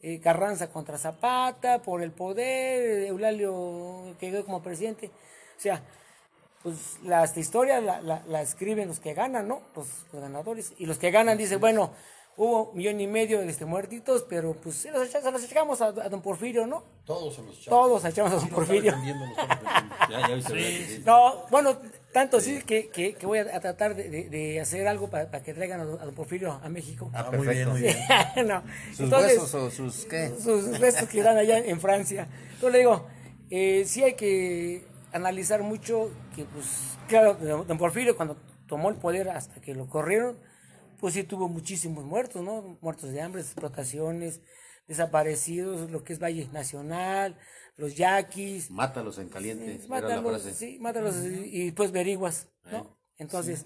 eh, Carranza contra Zapata, por el poder, Eulalio que quedó como presidente. O sea, pues las historias la, la, la escriben los que ganan, ¿no? Los, los ganadores. Y los que ganan dicen, bueno, hubo un millón y medio este, muertitos, pero pues se los, echa, se los echamos a, a don Porfirio, ¿no? Todos se los echamos. Todos se echamos a don Porfirio. No, bueno, tanto sí, sí que, que, que voy a tratar de, de, de hacer algo para, para que traigan a don Porfirio a México. Ah, ah muy bien, muy bien. No. ¿Sus Entonces, huesos o sus qué? Sus restos que dan allá en Francia. Entonces le digo, eh, sí hay que analizar mucho que, pues, claro, don Porfirio cuando tomó el poder hasta que lo corrieron, pues sí tuvo muchísimos muertos, ¿no? Muertos de hambre, explotaciones, desaparecidos, lo que es Valle Nacional, los yaquis. Mátalos en caliente. Sí, mátalos, sí, mátalos y pues beriguas, ¿no? Eh, Entonces,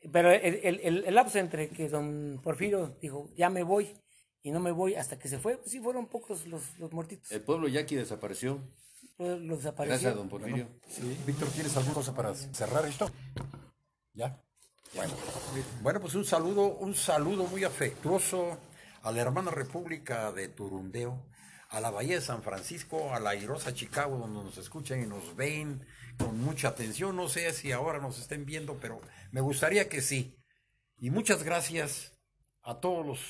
sí. Pero el, el, el, el lapso entre que don Porfirio dijo, ya me voy, y no me voy hasta que se fue, pues sí fueron pocos los, los muertitos. El pueblo yaqui desapareció. Lo desapareció. Gracias, don Porfirio. Bueno, sí. Víctor, ¿tienes alguna cosa para cerrar esto? Ya. Bueno, bueno, pues un saludo, un saludo muy afectuoso a la hermana República de Turundeo, a la Bahía de San Francisco, a la airosa Chicago, donde nos escuchan y nos ven con mucha atención. No sé si ahora nos estén viendo, pero me gustaría que sí. Y muchas gracias a todos los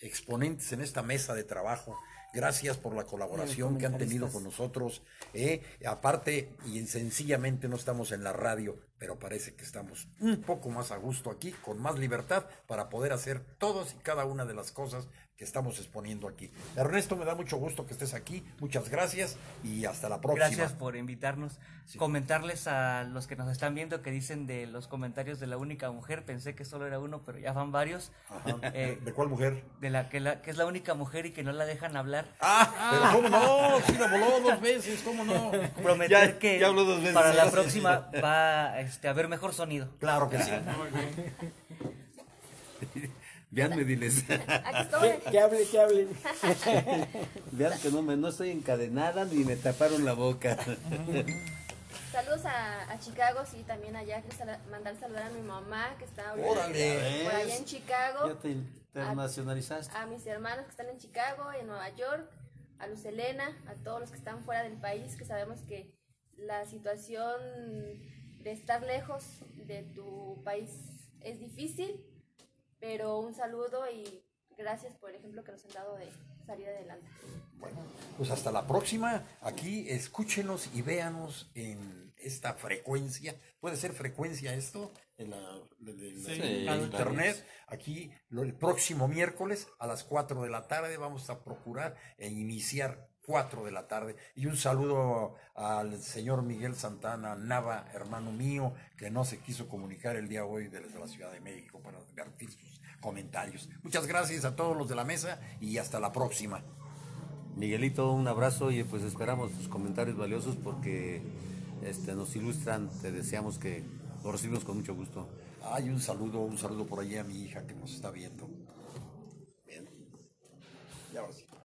exponentes en esta mesa de trabajo. Gracias por la colaboración que han tenido con nosotros. Eh, aparte, y sencillamente no estamos en la radio, pero parece que estamos un poco más a gusto aquí, con más libertad para poder hacer todas y cada una de las cosas que estamos exponiendo aquí. Ernesto, me da mucho gusto que estés aquí. Muchas gracias y hasta la próxima. Gracias por invitarnos. Sí. Comentarles a los que nos están viendo que dicen de los comentarios de la única mujer. Pensé que solo era uno, pero ya van varios. Ajá. Eh, ¿De cuál mujer? De la que, la que es la única mujer y que no la dejan hablar. Ah, ah. Pero cómo no, sí la voló dos veces, cómo no. Prometer ya, que ya habló dos veces, para la próxima va este, a haber mejor sonido. Claro que sí. Veanme, diles. Aquí estoy. Que, que hable, que hable. Vean que no, me, no estoy encadenada ni me taparon la boca. Saludos a, a Chicago, sí, también allá. Que sal, mandar saludar a mi mamá que está ahorita por allá en Chicago. Ya te internacionalizaste. A, a mis hermanos que están en Chicago, en Nueva York, a Luz Helena, a todos los que están fuera del país, que sabemos que la situación de estar lejos de tu país es difícil. Pero un saludo y gracias por el ejemplo que nos han dado de salir adelante. Bueno, pues hasta la próxima. Aquí escúchenos y véanos en esta frecuencia. ¿Puede ser frecuencia esto? En la, de, de, sí, en la internet. Aquí lo, el próximo miércoles a las cuatro de la tarde vamos a procurar e iniciar cuatro de la tarde. Y un saludo al señor Miguel Santana Nava, hermano mío, que no se quiso comunicar el día de hoy desde la Ciudad de México para advertir sus comentarios. Muchas gracias a todos los de la mesa y hasta la próxima. Miguelito, un abrazo y pues esperamos tus comentarios valiosos porque este, nos ilustran, te deseamos que los recibimos con mucho gusto. Ay, un saludo, un saludo por allá a mi hija que nos está viendo. Bien. Y ahora sí.